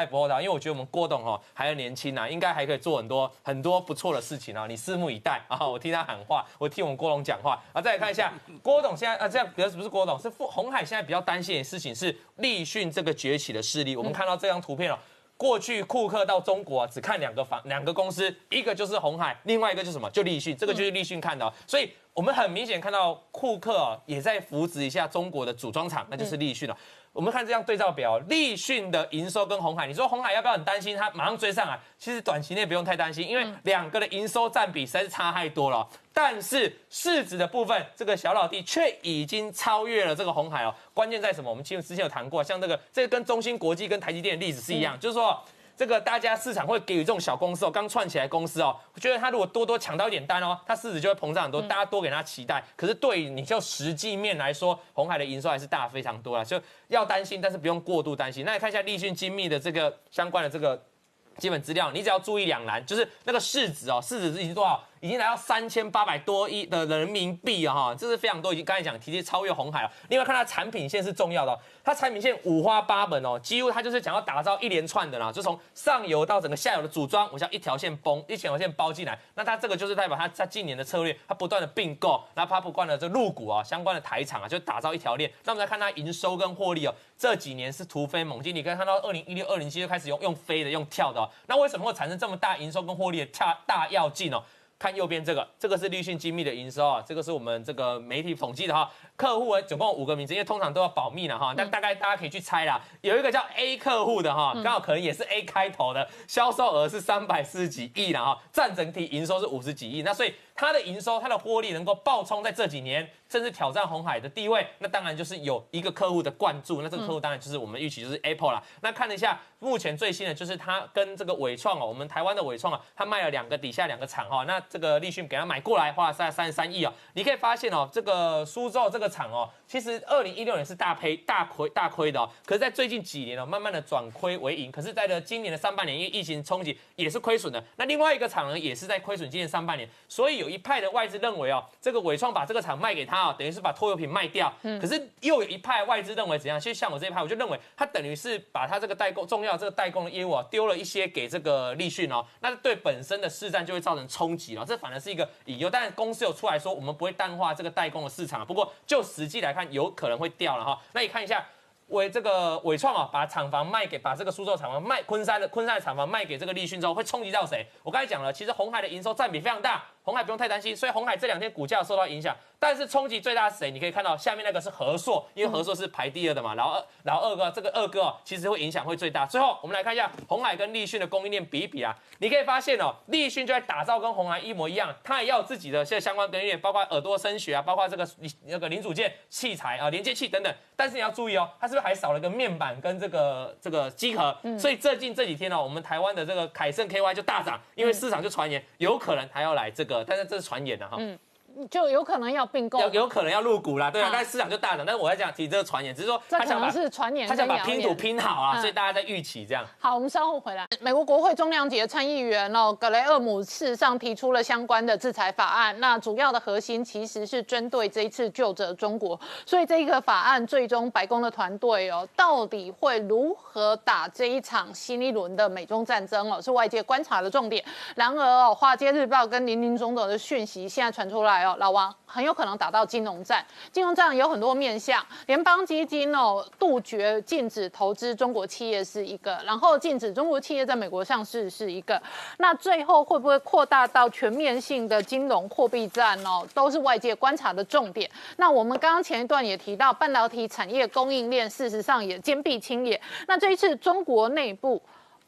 不厚道，因为我觉得我们郭董哦还年轻呐、啊，应该还可以做很多不错的事情啊、哦，你拭目以待啊、哦！我替他喊话，我替我们郭董讲话啊！再来看一下郭董现在啊，这样不是郭董，是鸿海现在比较。担心的事情是立讯这个崛起的势力，我们看到这张图片哦。过去库克到中国啊，只看两个公司，一个就是鸿海，另外一个就是什么？就立讯，这个就是立讯看的、哦。所以我们很明显看到库克啊，也在扶植一下中国的组装厂，那就是立讯了、哦。我们看这张对照表，立讯的营收跟鸿海，你说鸿海要不要很担心？它马上追上来，其实短期内不用太担心，因为两个的营收占比实在是差太多了、哦。但是市值的部分，这个小老弟却已经超越了这个鸿海哦。关键在什么？我们之前有谈过，像这个跟中芯国际跟台积电的例子是一样，就是说这个大家市场会给予这种小公司哦，刚串起来公司哦，我觉得他如果多抢到一点单哦，他市值就会膨胀很多，大家多给他期待。可是对于你就实际面来说，鸿海的营收还是大非常多啦，就要担心，但是不用过度担心。那你看一下立讯精密的这个相关的这个。基本资料，你只要注意两栏，就是那个市值哦，市值已经多少？已经来到3800多亿的人民币啊！哈，这是非常多，已经刚才讲提及超越鸿海了。另外，看它产品线是重要的、哦，它产品线五花八门哦，几乎它就是想要打造一连串的啦，就从上游到整个下游的组装，我想一条线包进来。那它这个就是代表它近年的策略，它不断的并购，然后它不断的这入股啊，相关的台厂啊，就打造一条链。那我们再看它营收跟获利哦，这几年是突飞猛进，你可以看到2016、2017就开始用飞的、用跳的、哦。那为什么会产生这么大营收跟获利的大跃进哦？看右边这个是立讯精密的营收啊，这个是我们这个媒体统计的哈。客户总共有5个名字，因为通常都要保密了哈。那大概大家可以去猜啦，有一个叫 A 客户的哈，刚好可能也是 A 开头的，销售额是340几亿啦哈，占整体营收是50几亿。那所以它的营收、它的获利能够爆冲在这几年，甚至挑战鸿海的地位，那当然就是有一个客户的灌注。那这个客户当然就是我们预期就是 Apple 啦。那看了一下目前最新的，就是它跟这个伟创哦，我们台湾的伟创啊，它卖了底下两个厂哈，那。这个立讯给他买过来，花了33亿啊、哦！你可以发现哦，这个苏州这个厂哦，其实2016年是大亏的哦，可是在最近几年哦，慢慢的转亏为盈。可是，在今年的上半年，因为疫情冲击，也是亏损的。那另外一个厂呢，也是在亏损，今年上半年。所以有一派的外资认为哦，这个伟创把这个厂卖给他，啊，等于是把拖油瓶卖掉。可是又有一派外资认为怎样？其实像我这一派，我就认为他等于是把他这个代工重要这个代工的业务啊，丢了一些给这个立讯哦，那对本身的市占就会造成冲击了。这反而是一个理由。但是公司有出来说，我们不会淡化这个代工的市场，不过就实际来看，有可能会掉了哈。那你看一下。 伟创啊，把厂房卖给，把这个苏州厂房卖昆山的厂房卖给这个立讯之后，会冲击到谁？我刚才讲了，其实鸿海的营收占比非常大，鸿海不用太担心，所以鸿海这两天股价受到影响，但是冲击最大是谁？你可以看到下面那个是和硕，因为和硕是排第二的嘛，然后这个二哥哦，其实会影响会最大。最后我们来看一下鸿海跟立讯的供应链比一比啊，你可以发现哦，立讯就在打造跟鸿海一模一样，它也要有自己的现在相关供应链，包括耳朵声学啊，包括这个那个零组件、器材啊、连接器等等。但是你要注意哦，它是不是 还少了个面板跟这个机壳，所以这几天呢、哦，我们台湾的这个凯盛 KY 就大涨，因为市场就传言有可能还要来这个，但是这是传言的、啊、哈。就有可能要并购，有可能要入股啦，对啊，但市场就大涨。但是我在讲提这个传言，只是说他想把是传言，他想把拼图拼好啊，所以大家在预期这样。好，我们稍后回来。美国国会重量级的参议员格雷厄姆事实上提出了相关的制裁法案，那主要的核心其实是针对这一次就责中国，所以这一个法案最终白宫的团队到底会如何打这一场新一轮的美中战争是外界观察的重点。然而华尔街日报跟林总的讯息现在传出来。 老王很有可能打到金融战，金融战有很多面向，联邦基金杜绝禁止投资中国企业是一个，然后禁止中国企业在美国上市是一个，那最后会不会扩大到全面性的金融货币战都是外界观察的重点。那我们刚刚前一段也提到，半导体产业供应链事实上也坚壁清野，那这一次中国内部。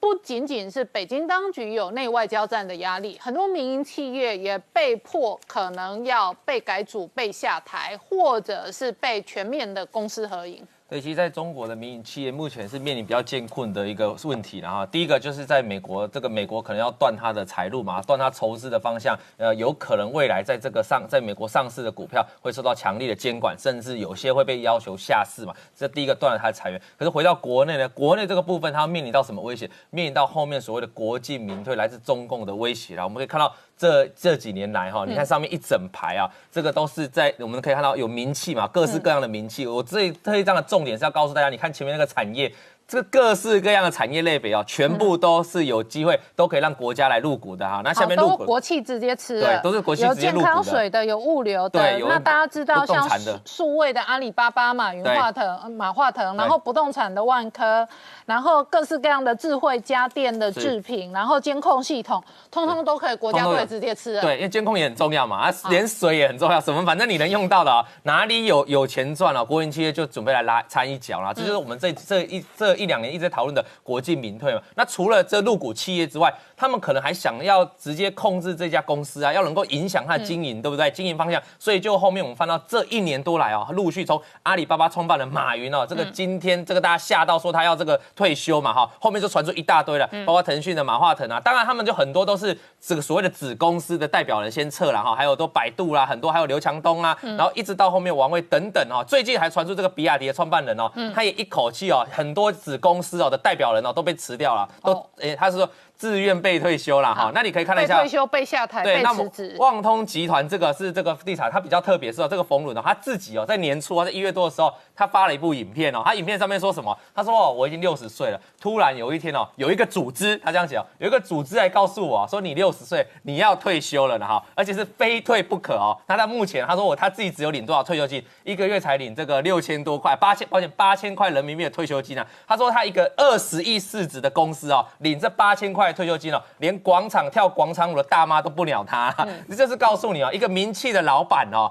不仅仅是北京当局有内外交战的压力，很多民营企业也被迫可能要被改组、被下台，或者是被全面的公私合营。 所以，其实在中国的民营企业目前是面临比较艰困的一个问题，然后第一个就是在美国，这个美国可能要断它的财路嘛，断它筹资的方向，有可能未来在这个在美国上市的股票会受到强力的监管，甚至有些会被要求下市嘛。这第一个断了它的财源。可是回到国内呢，国内这个部分它要面临到什么威胁？面临到后面所谓的国进民退，来自中共的威胁啦。我们可以看到。 这几年来哈，你看上面一整排啊，这个都是在我们可以看到有名气嘛，各式各样的名气。我这一章的重点是要告诉大家，你看前面那个产业。 这各式各样的产业类别啊，全部都是有机会，都可以让国家来入股的哈。那下面入股国企直接吃，对，都是国企直接入股的。有健康水的，有物流的。对，那大家知道像数位的阿里巴巴嘛，马化腾，然后不动产的万科，然后各式各样的智慧家电的制品，然后监控系统，通通都可以国家队直接吃的。对，因为监控也很重要嘛，啊，连水也很重要，什么反正你能用到的啊，哪里有钱赚啊，国营企业就准备来拉掺一脚啦。这就是我们这一两年一直在讨论的国进民退嘛，那除了这入股企业之外，他们可能还想要直接控制这家公司啊，要能够影响它的经营，对不对？经营方向，所以就后面我们翻到这一年多来啊、哦，陆续从阿里巴巴创办人马云哦，这个今天这个大家吓到说他要这个退休嘛哈、哦，后面就传出一大堆了，包括腾讯的马化腾啊，当然他们就很多都是这个所谓的子公司的代表人先撤了哈、哦，还有都百度啦，很多还有刘强东啊，然后一直到后面王卫等等哈、哦，最近还传出这个比亚迪的创办人哦，他也一口气哦，很多。 子公司哦的代表人哦都被辞掉了，他是说自愿被退休了哈。那你可以看一下，被退休、被下台、被辞职。旺通集团这个是这个地产，它比较特别是这个冯仑哦，他自己哦在年初啊，在1月多的时候，他发了一部影片哦，他影片上面说什么？他说哦，我已经60岁了，突然有一天哦，有一个组织，他这样讲，有一个组织来告诉我、啊、说你60岁你要退休了哈，而且是非退不可哦。那他目前他说他自己只有领多少退休金，一个月才领这个6000多块，8000块人民币的退休金啊。 他说他一个20亿市值的公司哦，领这8000块退休金哦，连跳广场舞的大妈都不鸟他，这就是告诉你哦，一个名气的老板哦。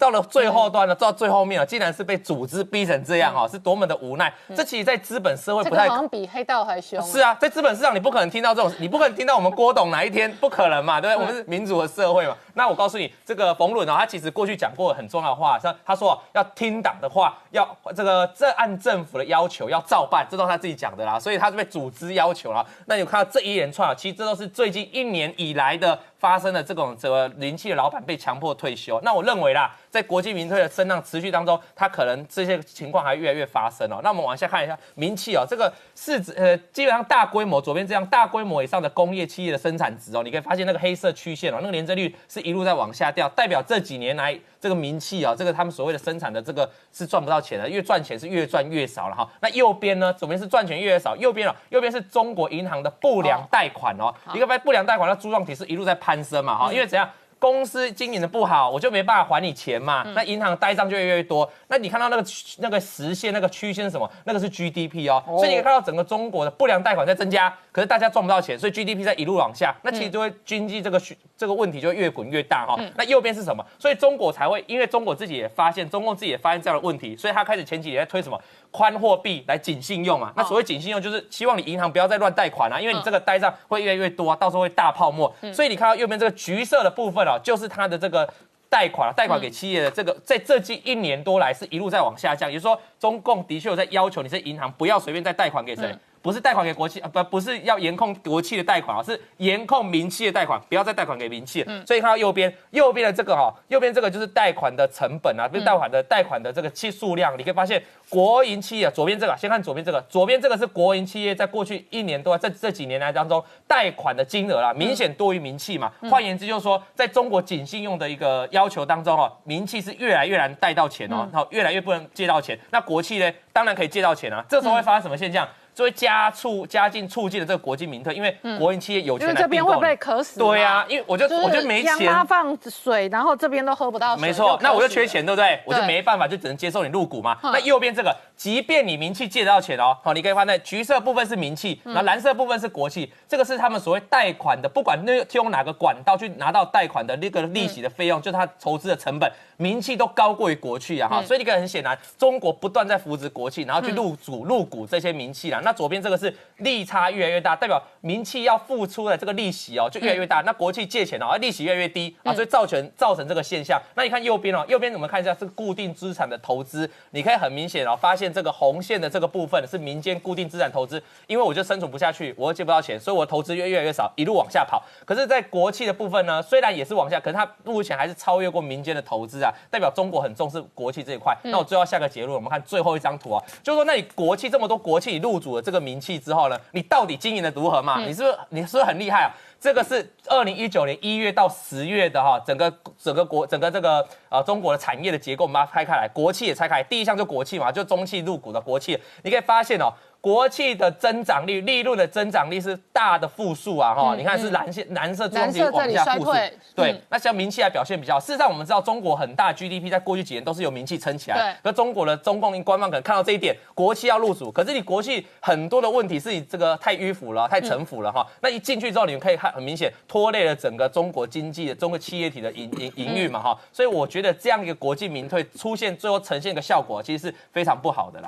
到了最后端了，到最后面了，竟然是被组织逼成这样哈，是多么的无奈。这其实，在资本社会不太可能比黑道还凶。是啊，在资本市场，你不可能听到这种，你不可能听到我们郭董哪一天不可能嘛，对不对？我们是民主的社会嘛。那我告诉你，这个冯仑啊，他其实过去讲过很重要的话，像他说要听党的话，要按政府的要求要照办，这都是他自己讲的啦。所以他是被组织要求啦。那你看到这一连串啊，其实这都是最近1年以来的发生的这种灵气的老板被强迫退休。那我认为。啦，在国际民粹的声浪持续当中，它可能这些情况还越来越发生哦。那我们往下看一下名气哦，这个市值基本上大规模左边这样大规模以上的工业企业的生产值哦，你可以发现那个黑色曲线哦，那个年增率是一路在往下掉，代表这几年来这个名气哦，这个他们所谓的生产的这个是赚不到钱的，越赚钱是越赚越少了哈。那右边呢，左边是赚钱越少，右边是中国银行的不良贷款哦，你可以发现不良贷款的柱状体是一路在攀升嘛哈，因为怎样？公司经营的不好，我就没办法还你钱嘛。那银行呆账就越来越多。那你看到那个实线那个曲线是什么？那个是 GDP 哦。所以你可以看到整个中国的不良贷款在增加，可是大家赚不到钱，所以 GDP 在一路往下。那其实就会经济这个问题就会越滚越大哈、哦。那右边是什么？所以中国才会，因为中国自己也发现，中共自己也发现这样的问题，所以他开始前几年在推什么？宽货币来紧信用啊，那所谓紧信用就是希望你银行不要再乱贷款啊，因为你这个呆账会越来越多啊，到时候会大泡沫。所以你看到右边这个橘色的部分啊，就是它的这个贷款给企业的这个，在这近一年多来是一路在往下降。也就是说，中共的确有在要求你是银行不要随便再贷款给谁。不是贷款给国企，不是要严控国企的贷款啊，是严控民企的贷款，不要再贷款给民企。所以看到右边的这个哈，右边这个就是贷款的成本啊，不是贷款的这个数量。你可以发现国营企业，左边这个先看左边这个，左边这个是国营企业在过去一年多这几年来当中贷款的金额啦，明显多于民企嘛。换言之就是说，在中国紧信用的一个要求当中哦，民企是越来越难贷到钱哦，越来越不能借到钱。那国企呢，当然可以借到钱啊。这时候会发生什么现象？就会加进促进了这个国进民退，因为国营企业有钱来并购，因为这边会被渴死。对啊，因为我就没钱，央妈放水，然后这边都喝不到水。没错，那我就缺钱，对不对？我就没办法，就只能接受你入股嘛。那右边这个，即便你民企借得到钱哦，好，你可以发现橘色部分是民企，然后蓝色部分是国企，这个是他们所谓贷款的，不管那用哪个管道去拿到贷款的那个利息的费用，就是他投资的成本，民企都高过于国企啊哈。所以你可以很显然，中国不断在扶植国企，然后去入股这些民企啦。那左边这个是利差越来越大，代表民企要付出的这个利息哦就越来越大，那国企借钱哦利息越来越低啊，所以造成这个现象。那你看右边哦，右边我们看一下是固定资产的投资，你可以很明显哦发现这个红线的这个部分是民间固定资产投资，因为我就生存不下去，我借不到钱，所以我投资越来越少，一路往下跑。可是，在国企的部分呢，虽然也是往下，可是它目前还是超越过民间的投资啊，代表中国很重视国企这一块。那我最后下个结论，我们看最后一张图啊，就是说那你国企这么多国企入主。这个名气之后呢，你到底经营的如何嘛？你是不是很厉害啊？这个是2019年1月到10月的哈，整个这个中国的产业的结构，我们把它拆开来，国企也拆开来。第一项就国企嘛，就中企入股的国企，你可以发现哦。国企的增长率、利润的增长率是大的负数啊，哈、你看是蓝色中间往下负数，对，那像民企来表现比较。事实上，我们知道中国很大 GDP 在过去几年都是由民企撑起来，可中国的中共官方可能看到这一点，国企要入主，可是你国企很多的问题是你这个太迂腐了、太城府了哈、那一进去之后，你们可以看很明显拖累了整个中国经济的、中国企业体的营运嘛哈、所以我觉得这样一个国进民退出现，最后呈现一个效果，其实是非常不好的啦。